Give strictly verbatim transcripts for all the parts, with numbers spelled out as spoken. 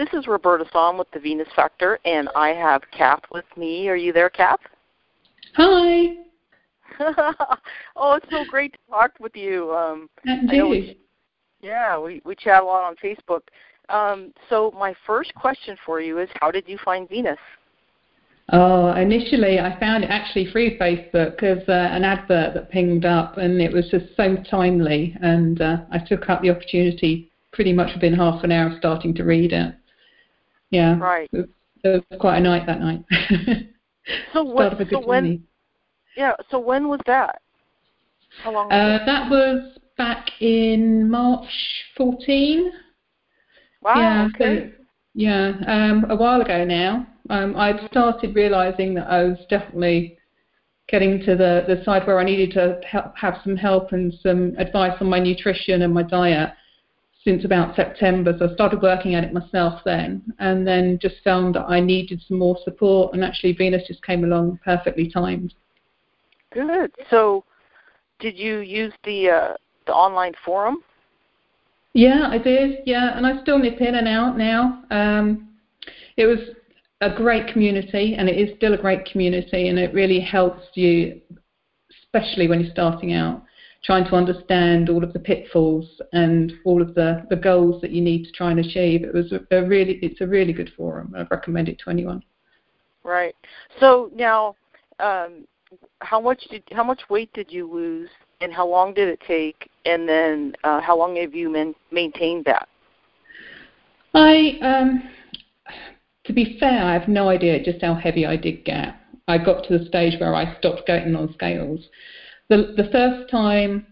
This is Roberta Thawm with The Venus Factor, and I have Kath with me. Are you there, Kath? Hi. Oh, it's so great to talk with you. Um, I know we, yeah, we, we chat a lot on Facebook. Um, so my first question for you is, how did you find Venus? Oh, initially I found it actually through Facebook because uh, an advert that pinged up, and it was just so timely, and uh, I took up the opportunity pretty much within half an hour of starting to read it. Yeah. Right. It was, it was quite a night that night. So, what, so when, journey. yeah, so when was that? How long uh, was that? Was back in March fourteenth. Wow, yeah, okay. So, yeah, um, a while ago now. Um, I'd started realizing that I was definitely getting to the, the side where I needed to help, have some help and some advice on my nutrition and my diet since about September. So I started working at it myself then, and then just found that I needed some more support, and actually Venus just came along perfectly timed. Good. So did you use the uh, the online forum? Yeah, I did. Yeah, and I still nip in and out now. Um, it was a great community, and it is still a great community, and it really helps you, especially when you're starting out, trying to understand all of the pitfalls and all of the, the goals that you need to try and achieve. It was a, a really, it's a really good forum. I'd recommend it to anyone. Right. So now, um, how much did how much weight did you lose, and how long did it take, and then uh, how long have you man, maintained that? I. Um, To be fair, I have no idea just how heavy I did get. I got to the stage where I stopped going on scales. The, the first time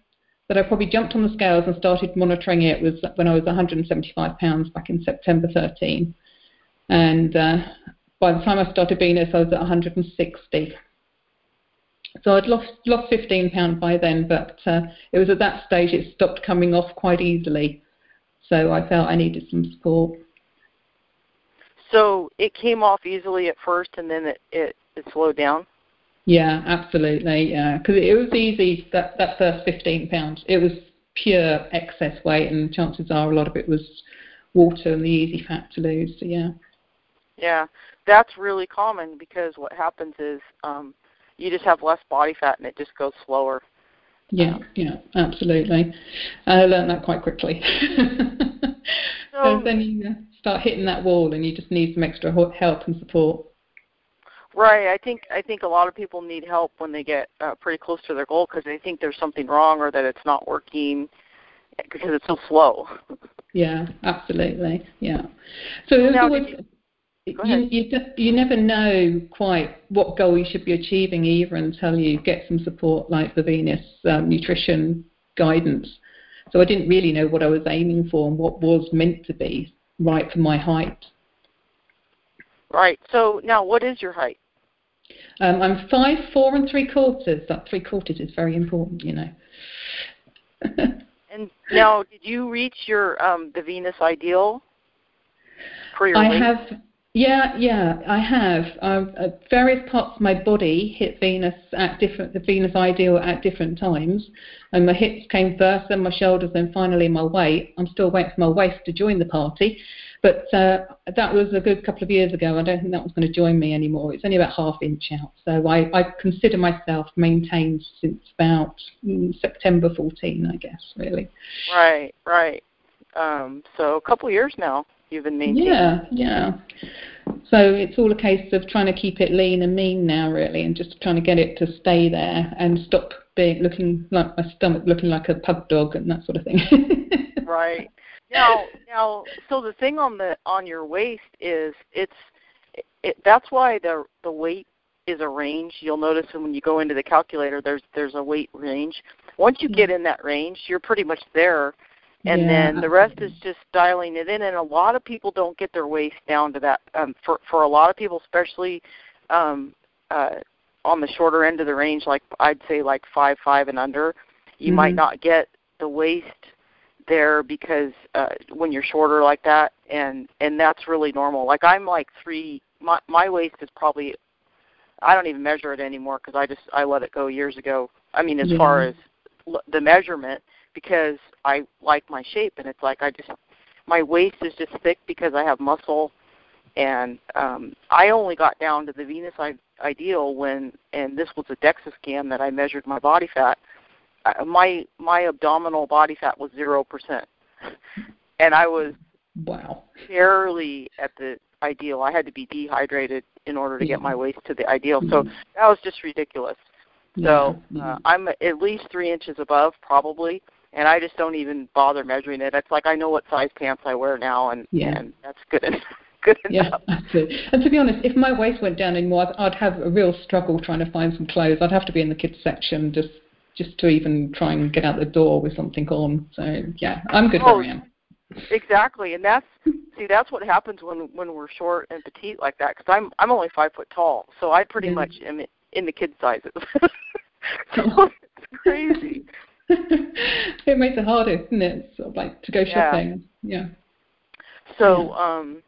that I probably jumped on the scales and started monitoring it was when I was one hundred seventy-five pounds back in September thirteenth. And uh, by the time I started Venus, I was at one hundred sixty. So I'd lost lost fifteen pounds by then, but uh, it was at that stage it stopped coming off quite easily. So I felt I needed some support. So it came off easily at first, and then it, it, it slowed down? Yeah, absolutely, yeah. Because it was easy, that, that first fifteen pounds. It was pure excess weight, and chances are a lot of it was water and the easy fat to lose, so yeah. Yeah, that's really common, because what happens is um, you just have less body fat, and it just goes slower. Yeah, yeah, absolutely. I learned that quite quickly. So then you start hitting that wall, and you just need some extra help and support. Right. I think I think a lot of people need help when they get uh, pretty close to their goal, because they think there's something wrong or that it's not working because it's so slow. Yeah, absolutely. Yeah. So it was now, always, you, you, you, you never know quite what goal you should be achieving either until you get some support like the Venus um, nutrition guidance. So I didn't really know what I was aiming for and what was meant to be right for my height. Right. So now, what is your height? Um, I'm five four and three quarters. That three quarters is very important, you know. And now, did you reach your um, the Venus ideal for your I weight? have. Yeah, yeah, I have. Um, uh, various parts of my body hit Venus at different, the Venus ideal at different times. And my hips came first, then my shoulders, then finally my waist. I'm still waiting for my waist to join the party. But uh, that was a good couple of years ago. I don't think that was going to join me anymore. It's only about half inch out. So I, I consider myself maintained since about mm, September fourteenth, I guess, really. Right, right. Um, so a couple of years now. You've been maintaining. Yeah, yeah. So it's all a case of trying to keep it lean and mean now, really, and just trying to get it to stay there and stop being looking like my stomach looking like a pug dog and that sort of thing. Right. Now, now, so the thing on the on your waist is it's it, that's why the the weight is a range. You'll notice when you go into the calculator, there's there's a weight range. Once you get in that range, you're pretty much there. And yeah, then the rest is just dialing it in. And a lot of people don't get their waist down to that. Um, for, for a lot of people, especially um, uh, on the shorter end of the range, like I'd say like five, five and under, you mm-hmm. might not get the waist there because uh, when you're shorter like that, and, and that's really normal. Like I'm like three, my, my waist is probably, I don't even measure it anymore because I just, I let it go years ago. I mean, as yeah. far as l- the measurement. Because I like my shape, and it's like I just my waist is just thick because I have muscle. And um, I only got down to the Venus ideal when, and this was a DEXA scan that I measured my body fat. Uh, my my abdominal body fat was zero percent, and I was wow barely at the ideal. I had to be dehydrated in order to yeah. get my waist to the ideal. Mm-hmm. So that was just ridiculous. Yeah. So uh, I'm at least three inches above, probably. And I just don't even bother measuring it. It's like I know what size pants I wear now, and, yeah. and that's good enough. Good enough. Yeah, absolutely. And to be honest, if my waist went down anymore, I'd, I'd have a real struggle trying to find some clothes. I'd have to be in the kids section just, just to even try and get out the door with something on. So, yeah, I'm good oh, where I am. Exactly. And that's, see, that's what happens when, when we're short and petite like that, because I'm, I'm only five foot tall, so I pretty yeah. much am in the kid sizes. So it's crazy. It makes it harder, isn't it? Sort of like to go shopping. Yeah. yeah. So, um,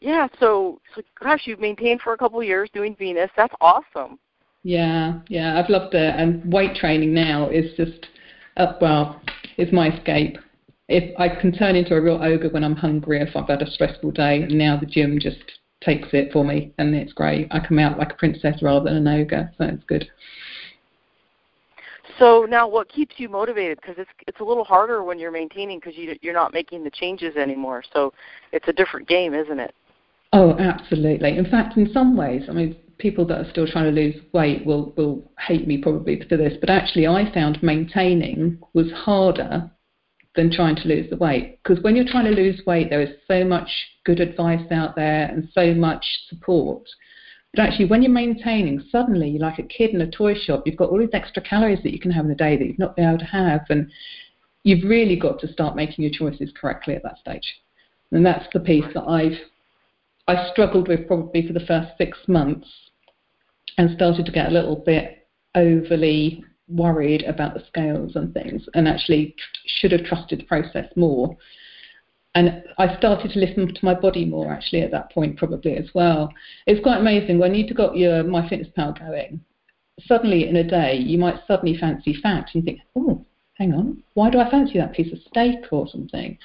yeah. So, so, gosh, you've maintained for a couple of years doing Venus. That's awesome. Yeah, yeah. I've loved it, and weight training now is just, uh, well, it's my escape. If I can turn into a real ogre when I'm hungry if I've had a stressful day, and now the gym just takes it for me, and it's great. I come out like a princess rather than an ogre, so it's good. So now, what keeps you motivated? Because it's it's a little harder when you're maintaining because you, you're not making the changes anymore. So it's a different game, isn't it? Oh, absolutely. In fact, in some ways, I mean, people that are still trying to lose weight will, will hate me probably for this, but actually I found maintaining was harder than trying to lose the weight. Because when you're trying to lose weight, there is so much good advice out there and so much support. But actually, when you're maintaining, suddenly you're like a kid in a toy shop. You've got all these extra calories that you can have in a day that you've not been able to have. And you've really got to start making your choices correctly at that stage. And that's the piece that I've I struggled with probably for the first six months and started to get a little bit overly worried about the scales and things, and actually should have trusted the process more. And I started to listen to my body more, actually, at that point probably as well. It's quite amazing. When you've got your My Fitness Pal going, suddenly in a day you might suddenly fancy fat and you think, oh, hang on, why do I fancy that piece of steak or something?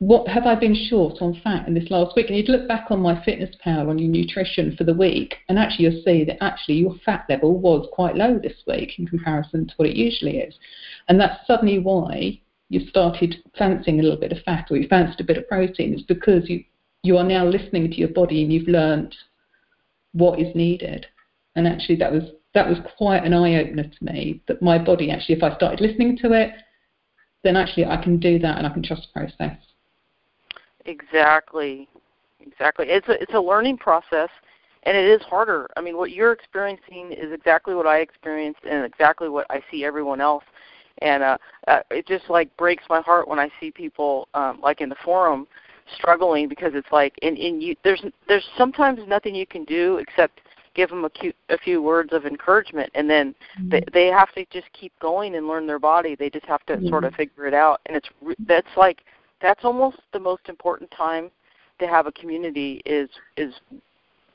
What have I been short on fat in this last week? And you'd look back on My Fitness Pal on your nutrition for the week, and actually you'll see that actually your fat level was quite low this week in comparison to what it usually is. And that's suddenly why you started fancying a little bit of fat, or you fancied a bit of protein. It's because you, you are now listening to your body and you've learned what is needed. And actually that was that was quite an eye-opener to me, that my body actually, if I started listening to it, then actually I can do that and I can trust the process. Exactly. Exactly. It's a, it's a learning process, and it is harder. I mean, what you're experiencing is exactly what I experienced and exactly what I see everyone else. And uh, uh, it just, like, breaks my heart when I see people, um, like, in the forum struggling, because it's like, and, and you, there's there's sometimes nothing you can do except give them a, cute, a few words of encouragement, and then mm-hmm. they, they have to just keep going and learn their body. They just have to mm-hmm. sort of figure it out. And it's that's, like, that's almost the most important time to have a community is is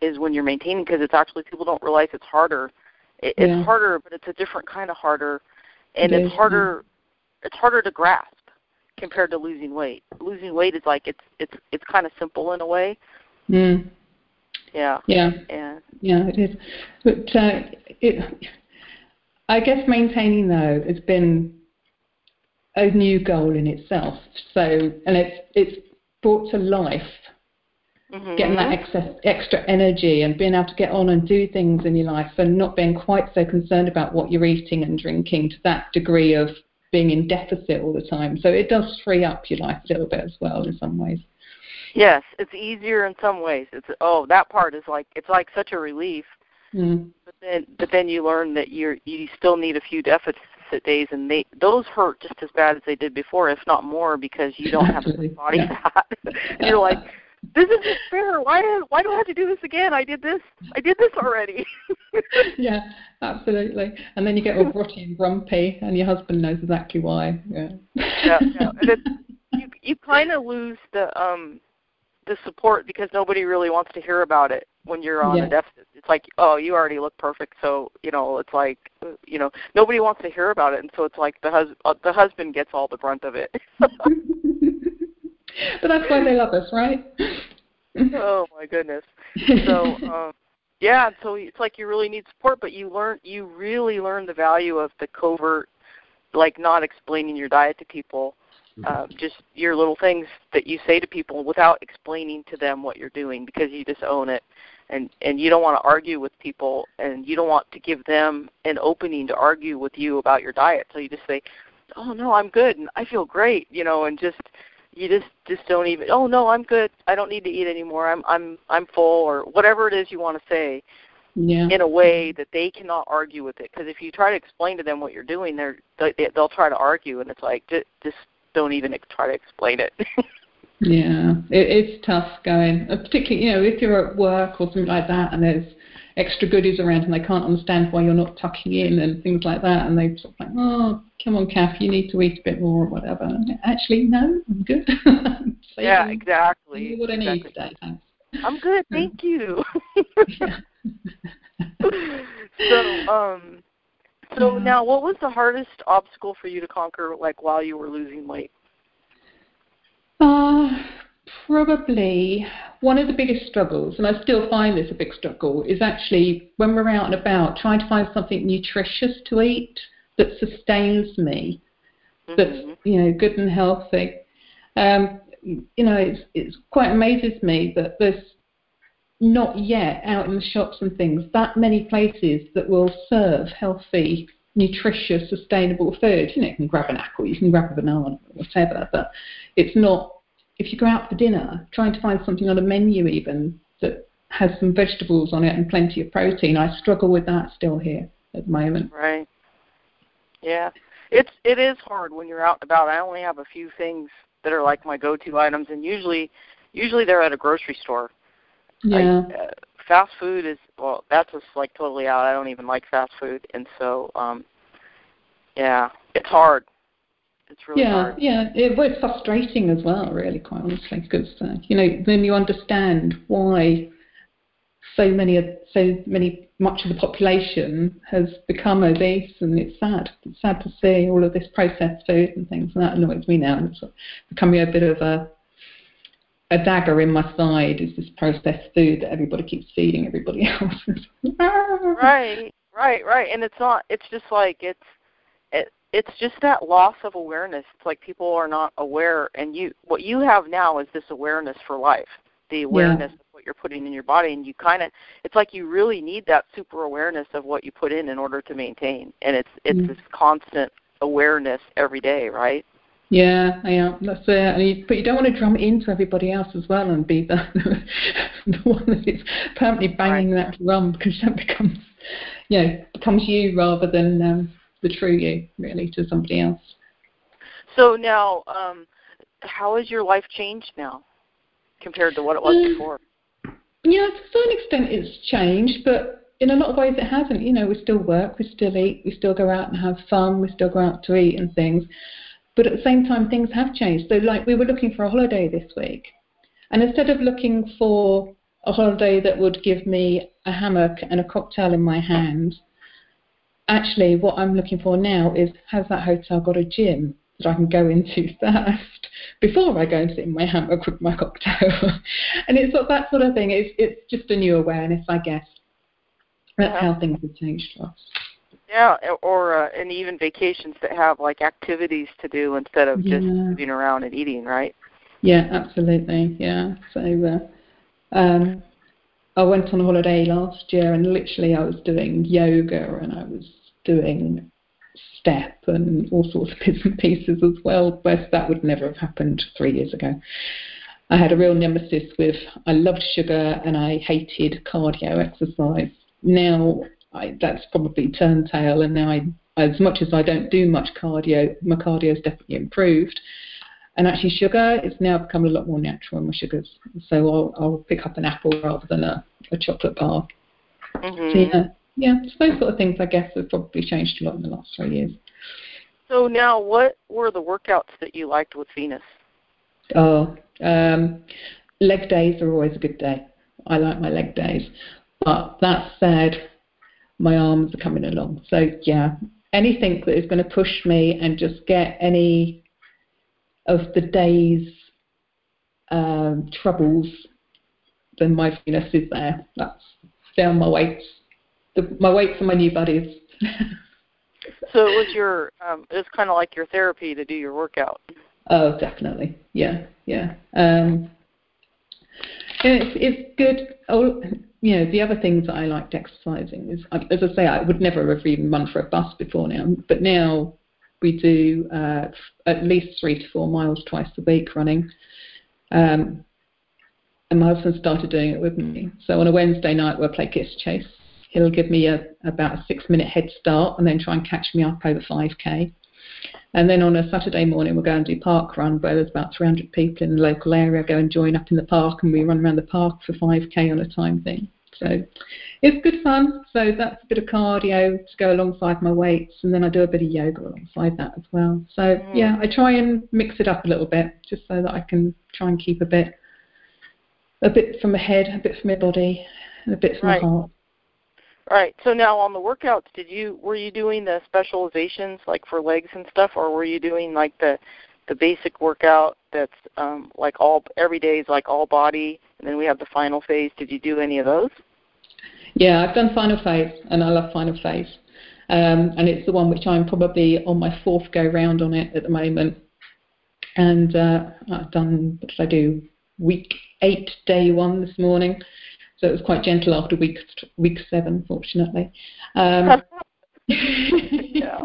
is when you're maintaining, because it's actually people don't realize it's harder. It, yeah. It's harder, but it's a different kind of harder. And it's harder it's harder to grasp compared to losing weight. Losing weight is like it's it's it's kind of simple in a way. Mm. Yeah. Yeah. Yeah. Yeah, it is. But uh, it, I guess maintaining, though, has been a new goal in itself. So, and it's it's brought to life. Mm-hmm. Getting that excess, extra energy and being able to get on and do things in your life and not being quite so concerned about what you're eating and drinking to that degree of being in deficit all the time. So it does free up your life a little bit as well in some ways. Yes, it's easier in some ways. It's oh, that part is like it's like such a relief. Mm. But then, but then you learn that you're you still need a few deficits days, and they those hurt just as bad as they did before, if not more, because you don't Absolutely. have the body yeah. fat. You're like. This isn't fair. Why did, why do I have to do this again? I did this. I did this already. Yeah, absolutely. And then you get all grotty and grumpy, and your husband knows exactly why. Yeah. yeah, yeah. And it's, you you kind of lose the um the support because nobody really wants to hear about it when you're on yeah. a deficit. It's like, oh, you already look perfect, so you know it's like you know nobody wants to hear about it, and so it's like the hus the husband gets all the brunt of it. But that's why they love us, right? Oh my goodness. So um, yeah, so it's like you really need support, but you learn you really learn the value of the covert, like not explaining your diet to people, uh, just your little things that you say to people without explaining to them what you're doing, because you just own it. And, and you don't want to argue with people, and you don't want to give them an opening to argue with you about your diet. So you just say, oh, no, I'm good, and I feel great, you know, and just you just, just don't even, oh, no, I'm good. I don't need to eat anymore. I'm I'm I'm full, or whatever it is you want to say, yeah, in a way that they cannot argue with it. Because if you try to explain to them what you're doing, they're, they'll try to argue, and it's like, just, just don't even try to explain it. Yeah, it is tough going, particularly, you know, if you're at work or something like that and there's extra goodies around and they can't understand why you're not tucking in and things like that, and they sort of like, oh, come on, Kath, you need to eat a bit more or whatever. And actually, no, I'm good. So yeah, you, exactly. You what I exactly. need today, thanks. I'm good, thank you. so, um, so yeah. Now, what was the hardest obstacle for you to conquer, like, while you were losing weight? Uh, probably one of the biggest struggles, and I still find this a big struggle, is actually when we're out and about trying to find something nutritious to eat that sustains me, mm-hmm. that's, you know, good and healthy. Um, you know, it's, it's quite amazes me that there's not yet out in the shops and things that many places that will serve healthy, nutritious, sustainable food. You know, you can grab an apple, you can grab a banana, whatever, but it's not, if you go out for dinner, trying to find something on a menu even that has some vegetables on it and plenty of protein, I struggle with that still here at the moment. Right. Yeah. It's, it is hard when you're out and about. I only have a few things that are like my go-to items, and usually usually they're at a grocery store. Yeah. I, uh, fast food is, well, that's just like totally out. I don't even like fast food. And so, um, yeah, it's hard. It's really yeah, hard. Yeah, yeah. It, well, it's frustrating as well, really, quite honestly, because, uh, you know, then you understand why so many, so many, much of the population has become obese, and it's sad. It's sad to see all of this processed food and things, and that annoys me now. And it's becoming a bit of a, a dagger in my side is this processed food that everybody keeps feeding everybody else. Right, right, right. And it's not, it's just like, it's, it, it's just that loss of awareness. It's like people are not aware. And you, what you have now is this awareness for life, the awareness yeah. of what you're putting in your body. And you kind of, it's like you really need that super awareness of what you put in in order to maintain. And it's, it's mm. this constant awareness every day, right? Yeah, yeah, that's it. I mean, but you don't want to drum it into everybody else as well and be the, the one that is permanently banging right. that drum, because that becomes, you know, becomes you rather than um, the true you, really, to somebody else. So now, um, how has your life changed now compared to what it was um, before? Yeah, to a certain extent it's changed, but in a lot of ways it hasn't. You know, we still work, we still eat, we still go out and have fun, we still go out to eat and things. But at the same time, things have changed. So, like, we were looking for a holiday this week. And instead of looking for a holiday that would give me a hammock and a cocktail in my hand, actually what I'm looking for now is, has that hotel got a gym that I can go into first before I go and sit in my hammock with my cocktail? And it's sort of that sort of thing. It's, it's just a new awareness, I guess. That's yeah. how things have changed for us. Yeah, or uh, and even vacations that have, like, activities to do instead of yeah. just moving around and eating, right? Yeah, absolutely, yeah. So uh, um, I went on holiday last year, and literally I was doing yoga and I was doing step and all sorts of bits and pieces as well, but that would never have happened three years ago. I had a real nemesis with, I loved sugar and I hated cardio exercise. Now... I, that's probably turned tail, and now I, as much as I don't do much cardio, my cardio's definitely improved. And actually, sugar is now become a lot more natural in my sugars. So I'll, I'll pick up an apple rather than a, a chocolate bar. Mm-hmm. So yeah, yeah, so those sort of things I guess have probably changed a lot in the last three years. So now, what were the workouts that you liked with Venus? Oh, um, leg days are always a good day. I like my leg days, but that said, my arms are coming along. So, yeah, anything that is going to push me and just get any of the day's um, troubles, then My Venus is there. That's down my weights, the, my weights and my new buddies. So it was your, um, it was kind of like your therapy to do your workout. Oh, definitely. Yeah, yeah. Um, it's, it's good. Oh, you know, the other things that I liked exercising is, as I say, I would never have even run for a bus before now, but now we do uh, at least three to four miles twice a week running. Um, and my husband started doing it with me. So on a Wednesday night, we'll play Kiss Chase. He'll give me a, about a six-minute head start and then try and catch me up over five K. And then on a Saturday morning, we'll go and do parkrun, where there's about three hundred people in the local area go and join up in the park, and we run around the park for five K on a time thing. So it's good fun. So that's a bit of cardio to go alongside my weights, and then I do a bit of yoga alongside that as well. So, mm. yeah, I try and mix it up a little bit just so that I can try and keep a bit, a bit from my head, a bit from my body, and a bit from right. my heart. All right. So now on the workouts, did you were you doing the specializations like for legs and stuff, or were you doing like the the basic workout that's um, like all every day is like all body, and then we have the final phase? Did you do any of those? Yeah, I've done final phase, and I love final phase, um, and it's the one which I'm probably on my fourth go round on it at the moment. And uh, I've done what did I do? Week eight, day one this morning. So it was quite gentle after week week seven, fortunately. Um, yeah.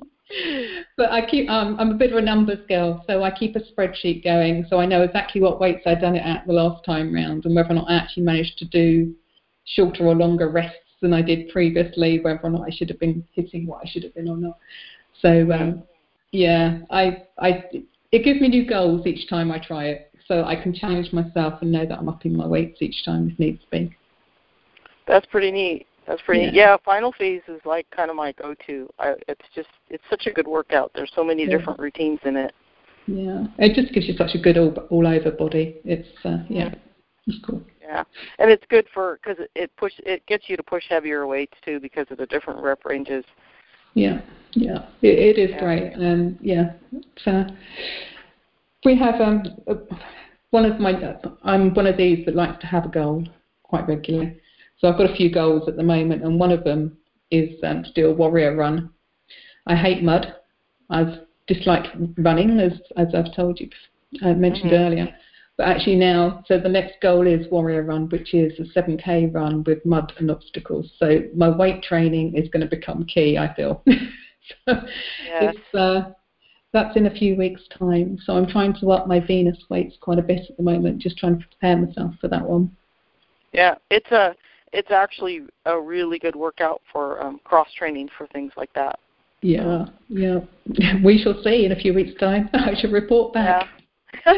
But I keep um, I'm a bit of a numbers girl, so I keep a spreadsheet going, so I know exactly what weights I've done it at the last time round, and whether or not I actually managed to do shorter or longer rests than I did previously, whether or not I should have been hitting what I should have been or not. So um, yeah, I I it gives me new goals each time I try it, so I can challenge myself and know that I'm upping my weights each time if needs be. That's pretty neat. That's pretty yeah. neat. Yeah, final phase is like kind of my go-to. I, it's just, it's such a good workout. There's so many yeah. different routines in it. Yeah, it just gives you such a good all, all over body. It's uh, yeah, it's cool. Yeah, and it's good for because it push it gets you to push heavier weights too because of the different rep ranges. Yeah, yeah, it, it is yeah. great. Um, yeah, but, uh, we have um one of my I'm one of these that likes to have a goal quite regularly. So I've got a few goals at the moment, and one of them is um, to do a warrior run. I hate mud. I've disliked running, as as I've told you, I mentioned mm-hmm. earlier. But actually now, so the next goal is warrior run, which is a seven K run with mud and obstacles. So my weight training is going to become key, I feel. so yeah. it's, uh, that's in a few weeks' time. So I'm trying to up my Venus weights quite a bit at the moment, just trying to prepare myself for that one. Yeah, it's a... It's actually a really good workout for um, cross-training for things like that. Yeah, yeah. We shall see in a few weeks' time. I shall report back. Yeah.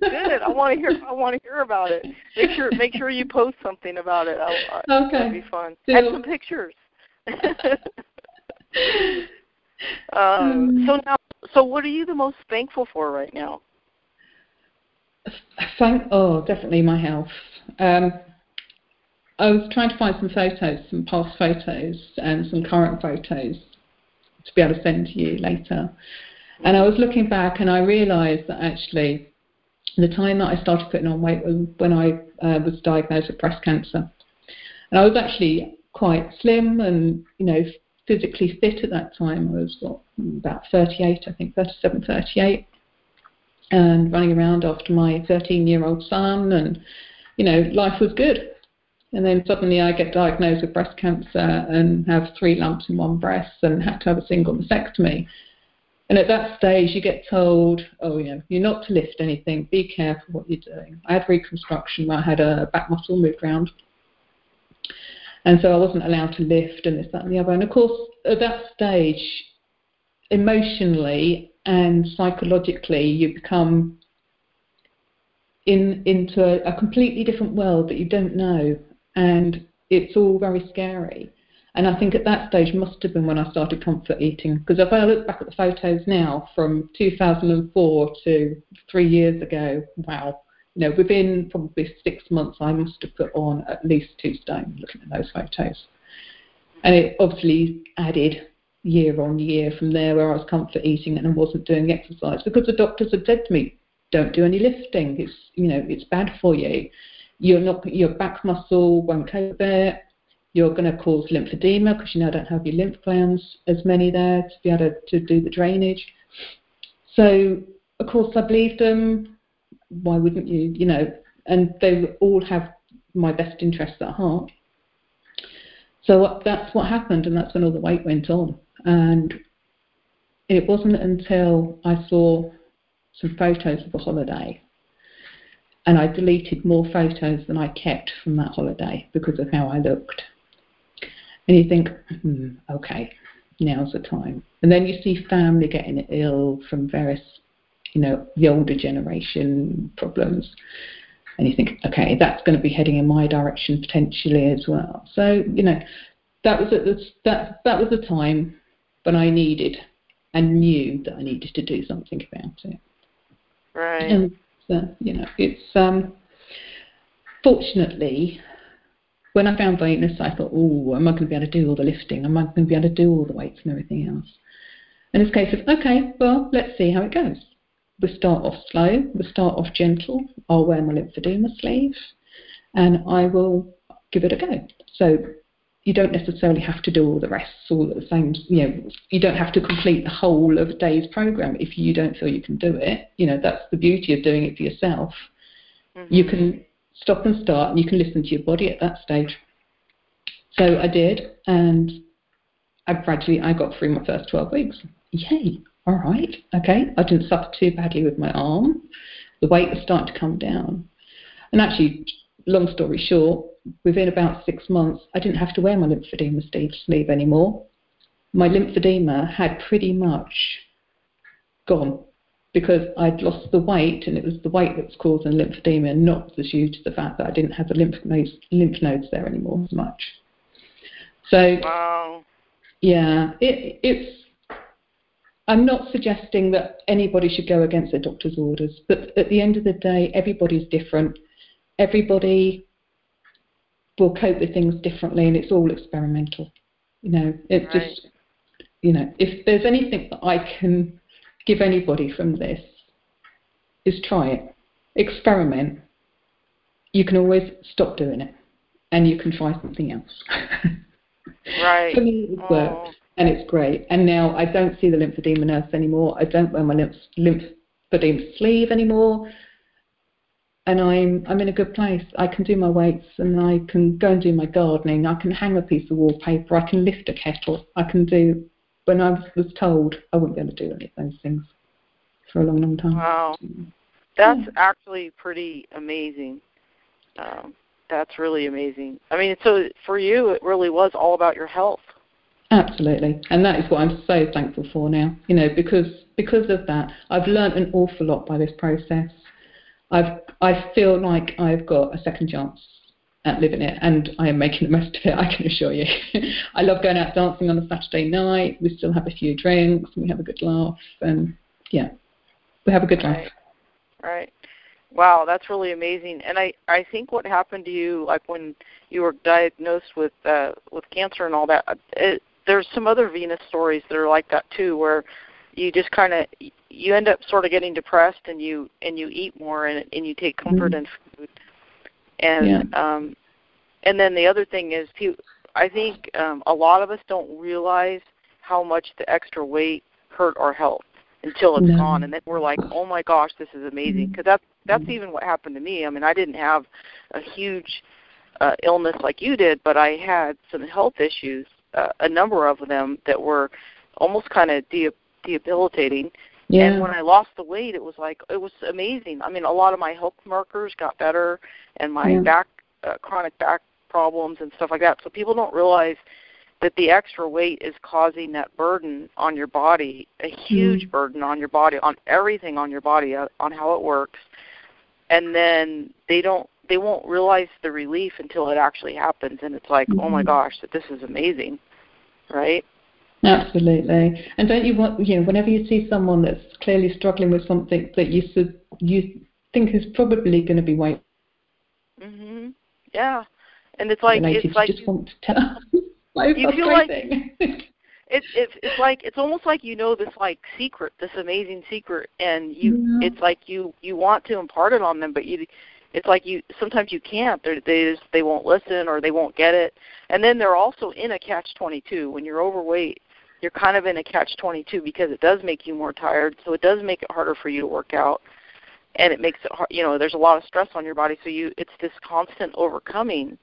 Good. I want to hear. I want to hear about it. Make sure. Make sure you post something about it. I, I, okay. That'd be fun. Deal. And some pictures. um, so now, so what are you the most thankful for right now? Thank. Oh, definitely my health. Um, I was trying to find some photos, some past photos and some current photos to be able to send to you later. And I was looking back and I realised that actually the time that I started putting on weight was when I uh, was diagnosed with breast cancer. And I was actually quite slim and, you know, physically fit at that time. I was, what, about thirty-eight, I think, thirty-seven, thirty-eight, and running around after my thirteen-year-old son and, you know, life was good. And then suddenly I get diagnosed with breast cancer and have three lumps in one breast and have to have a single mastectomy. And at that stage you get told, oh, you know, you're not to lift anything, be careful what you're doing. I had reconstruction, I had a back muscle moved round. And so I wasn't allowed to lift and this, that and the other. And of course, at that stage, emotionally and psychologically you become in into a, a completely different world that you don't know. And it's all very scary. And I think at that stage must have been when I started comfort eating. Because if I look back at the photos now from two thousand four to three years ago, wow. You know, within probably six months, I must have put on at least two stone looking at those photos. And it obviously added year on year from there where I was comfort eating and I wasn't doing exercise. Because the doctors had said to me, don't do any lifting. It's, you know, it's bad for you. You're not, your back muscle won't cope with it. You're going to cause lymphedema because you now don't have your lymph glands as many there to be able to, to do the drainage. So, of course, I believed them. Why wouldn't you? You know, and they all have my best interests at heart. So that's what happened, and that's when all the weight went on. And it wasn't until I saw some photos of a holiday, and I deleted more photos than I kept from that holiday because of how I looked. And you think, hmm, okay, now's the time. And then you see family getting ill from various, you know, the older generation problems. And you think, okay, that's going to be heading in my direction potentially as well. So, you know, that was at the, that that was the time when I needed and knew that I needed to do something about it. Right. And so, you know, it's um, fortunately when I found Venus, I thought, oh, am I going to be able to do all the lifting? Am I going to be able to do all the weights and everything else? And it's a case of, okay, well, let's see how it goes. We'll start off slow, we'll start off gentle, I'll wear my lymphedema sleeve, and I will give it a go. So you don't necessarily have to do all the rests all at the same, you know, you don't have to complete the whole of a day's program if you don't feel you can do it. You know, that's the beauty of doing it for yourself. Mm-hmm. You can stop and start, and you can listen to your body at that stage. So I did, and I gradually I got through my first twelve weeks. Yay. All right, okay, I didn't suffer too badly with my arm. The weight was starting to come down. And actually, long story short, within about six months, I didn't have to wear my lymphedema sleeve anymore. My lymphedema had pretty much gone because I'd lost the weight, and it was the weight that was causing lymphedema, not due to the fact that I didn't have the lymph nodes, lymph nodes there anymore as much. So, wow. yeah, it, it's... I'm not suggesting that anybody should go against their doctor's orders, but at the end of the day, everybody's different. Everybody will cope with things differently, and it's all experimental. You know, it's right. just, you know, if there's anything that I can give anybody from this, is try it. Experiment. You can always stop doing it, and you can try something else. Right. For me, it works. Oh. And it's great. And now I don't see the lymphedema nurse anymore. I don't wear my lymph, lymphedema sleeve anymore. And I'm I'm in a good place. I can do my weights, and I can go and do my gardening. I can hang a piece of wallpaper. I can lift a kettle. I can do, when I was told, I wouldn't be able to do any of those things for a long, long time. Wow. That's yeah. actually pretty amazing. Um, that's really amazing. I mean, so for you, it really was all about your health. Absolutely, and that is what I'm so thankful for now, you know, because because of that, I've learned an awful lot by this process. I've I feel like I've got a second chance at living it, and I am making the most of it, I can assure you. I love going out dancing on a Saturday night. We still have a few drinks, and we have a good laugh, and yeah, we have a good life. Right. right. Wow, that's really amazing. And I, I think what happened to you, like when you were diagnosed with uh, with cancer and all that, it, there's some other Venus stories that are like that too, where you just kind of you end up sort of getting depressed, and you and you eat more, and and you take comfort mm-hmm. in food, and yeah. um, and then the other thing is, people, I think um, a lot of us don't realize how much the extra weight hurt our health until it's no. gone, and then we're like, oh my gosh, this is amazing, because that's that's mm-hmm. even what happened to me. I mean, I didn't have a huge uh, illness like you did, but I had some health issues. Uh, a number of them that were almost kind of de- debilitating. Yeah. And when I lost the weight, it was like, it was amazing. I mean, a lot of my health markers got better, and my yeah. back, uh, chronic back problems and stuff like that. So people don't realize that the extra weight is causing that burden on your body, a huge mm. burden on your body, on everything on your body, uh, on how it works. And then they don't, they won't realize the relief until it actually happens, and it's like, mm-hmm. oh my gosh, that this is amazing, right? Absolutely. And don't you want, you know, whenever you see someone that's clearly struggling with something that you should, you think is probably going to be weight. Mhm. Yeah, and it's like it's like you, want to tell you feel like It's it's it's like it's almost like you know this like secret, this amazing secret, and you yeah. it's like you, you want to impart it on them, but you it's like you sometimes you can't. They're, they just, they won't listen or they won't get it, and then they're also in a catch twenty-two. When you're overweight, you're kind of in a catch twenty-two because it does make you more tired, so it does make it harder for you to work out, and it makes it hard. You know, there's a lot of stress on your body, so you it's this constant overcoming,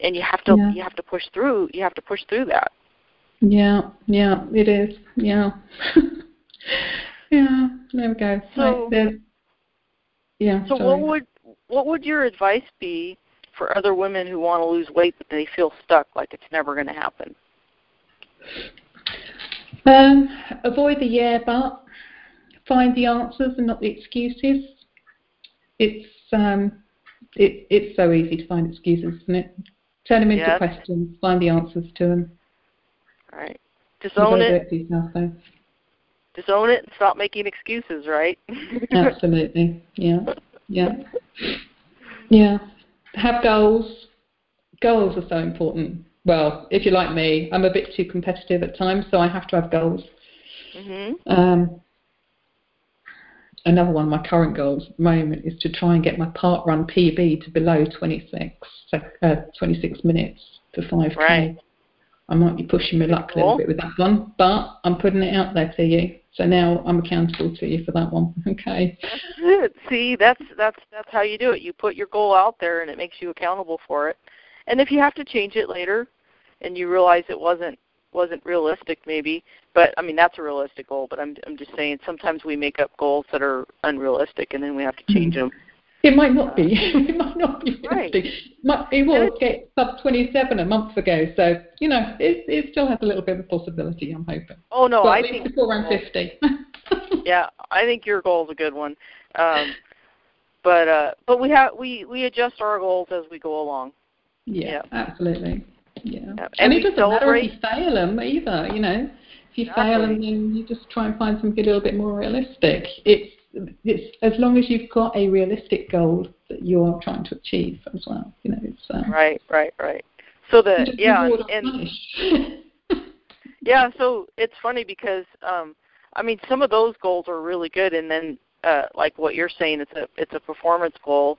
and you have to yeah. you have to push through. You have to push through that. Yeah, yeah, it is. Yeah, yeah. There we go. So, like yeah. So, sorry. what would what would your advice be for other women who want to lose weight but they feel stuck, like it's never going to happen? Um, avoid the yeah, but find the answers and not the excuses. It's um, it it's so easy to find excuses, isn't it? Turn them into yes. questions. Find the answers to them. All right. Disown it. it yourself, Disown it and stop making excuses, right? Absolutely. Yeah. Yeah. Yeah. Have goals. Goals are so important. Well, if you're like me, I'm a bit too competitive at times, so I have to have goals. Mm-hmm. Um, another one of my current goals at the moment is to try and get my parkrun P B to below twenty-six, uh, twenty-six minutes for five K. Right. I might be pushing my luck a little bit with that one, but I'm putting it out there to you. So now I'm accountable to you for that one. Okay. That's good. See, that's that's that's how you do it. You put your goal out there, and it makes you accountable for it. And if you have to change it later, and you realize it wasn't wasn't realistic, maybe. But I mean, that's a realistic goal. But I'm I'm just saying, sometimes we make up goals that are unrealistic, and then we have to change them. It might not be. It might not be. Right. It, might, it will get sub twenty-seven a month ago, so you know it, it still has a little bit of possibility. I'm hoping. Oh no, but I think before I'm fifty. Yeah, I think your goal is a good one, um, but uh, but we have we, we adjust our goals as we go along. Yeah, yeah. Absolutely. Yeah, yeah. And, and it doesn't matter if you fail them either. You know, if you exactly. fail them, then you just try and find something a little bit more realistic. It's It's, as long as you've got a realistic goal that you're trying to achieve as well, you know. It's, um, right, right, right. So the yeah, and, and yeah. So it's funny because um, I mean, some of those goals are really good, and then uh, like what you're saying, it's a it's a performance goal,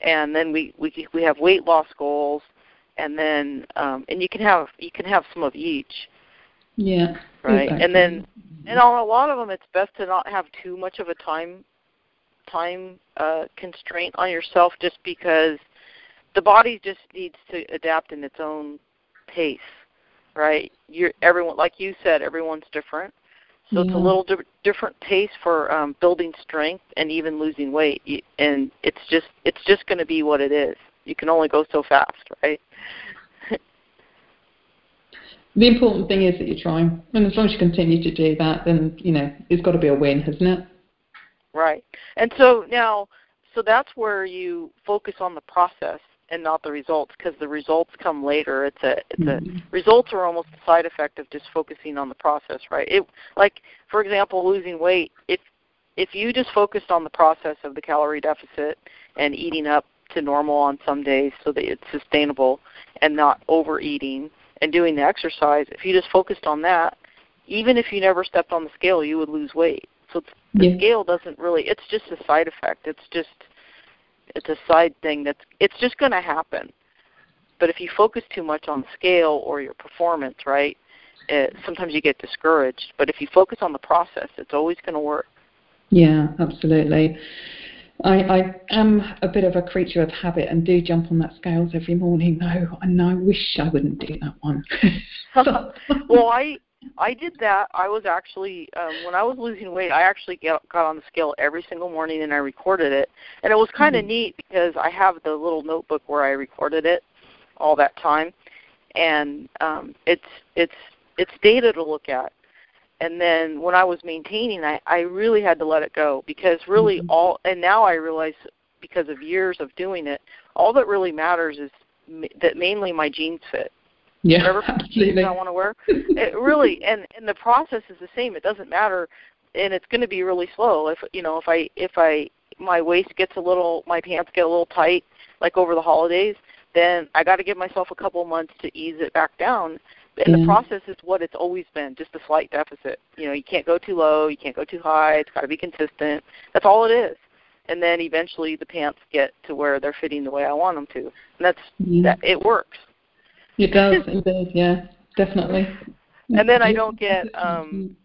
and then we we we have weight loss goals, and then um, and you can have you can have some of each. Yeah. Right, exactly. And then, and on a lot of them, it's best to not have too much of a time, time uh, constraint on yourself, just because the body just needs to adapt in its own pace, right? You're everyone, like you said, everyone's different, so yeah. It's a little di- different pace for um, building strength and even losing weight, and it's just, it's just going to be what it is. You can only go so fast, right? The important thing is that you're trying, and as long as you continue to do that, then, you know, it's got to be a win, hasn't it? Right. And so now, so that's where you focus on the process and not the results, because the results come later. It's a, it's mm-hmm. a, results are almost a side effect of just focusing on the process, right? It, like, for example, losing weight, if, if you just focused on the process of the calorie deficit and eating up to normal on some days so that it's sustainable and not overeating, and doing the exercise, if you just focused on that, even if you never stepped on the scale, you would lose weight. So the yeah. scale doesn't really, it's just a side effect. It's just, it's a side thing that's, it's just going to happen. But if you focus too much on the scale or your performance, right, it, sometimes you get discouraged. But if you focus on the process, it's always going to work. Yeah, absolutely. I, I am a bit of a creature of habit and do jump on that scales every morning, though, and I wish I wouldn't do that one. Well, I I did that. I was actually, um, when I was losing weight, I actually get, got on the scale every single morning and I recorded it. And it was kind of mm. neat because I have the little notebook where I recorded it all that time. And um, it's it's it's data to look at. And then when I was maintaining, I, I really had to let it go because really mm-hmm. all, and now I realize because of years of doing it, all that really matters is m- that mainly my jeans fit. Yeah, whatever jeans I want to wear. It really, and, and the process is the same. It doesn't matter, and it's going to be really slow. If, you know, if I, if I, my waist gets a little, my pants get a little tight, like over the holidays, then I got to give myself a couple months to ease it back down. and yeah. the process is what it's always been, just a slight deficit. You know, you can't go too low, you can't go too high, it's got to be consistent. That's all it is. And then eventually the pants get to where they're fitting the way I want them to. And that's, yeah. that, it works. It does, it does, yeah, definitely. And then I don't get, um,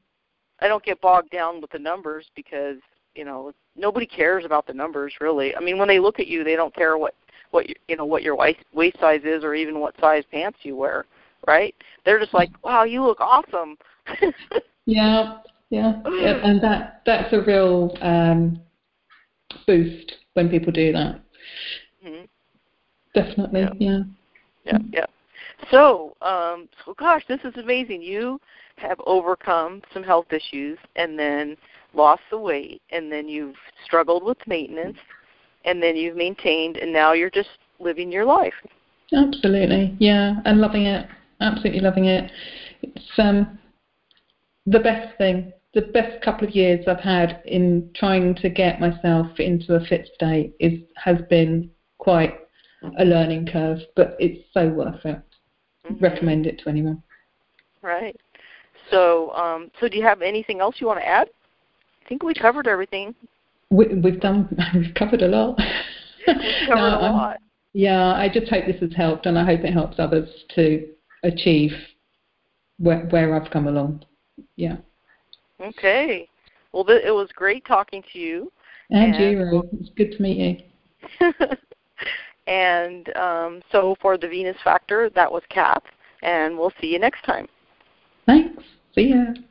I don't get bogged down with the numbers because, you know, nobody cares about the numbers really. I mean, when they look at you, they don't care what, what you, you know, what your waist size is or even what size pants you wear, right? They're just like, wow, you look awesome. yeah, yeah, yeah, and that that's a real um, boost when people do that. Mm-hmm. Definitely, yeah. yeah. Yeah, yeah. So, um, so gosh, this is amazing. You have overcome some health issues and then lost the weight, and then you've struggled with maintenance, and then you've maintained, and now you're just living your life. Absolutely, yeah, and loving it. Absolutely loving it. It's um, the best thing, the best couple of years I've had in trying to get myself into a fit state is has been quite a learning curve, but it's so worth it. Mm-hmm. Recommend it to anyone. Right. So, um, so do you have anything else you want to add? I think we covered everything. We, we've done. We've covered a lot. We've covered no, a lot. Um, yeah, I just hope this has helped, and I hope it helps others to achieve where, where I've come along. Yeah. Okay. Well, th- it was great talking to you. And, and you, Ro. It's good to meet you. And um, so for the Venus Factor, that was Kath, and we'll see you next time. Thanks. See ya.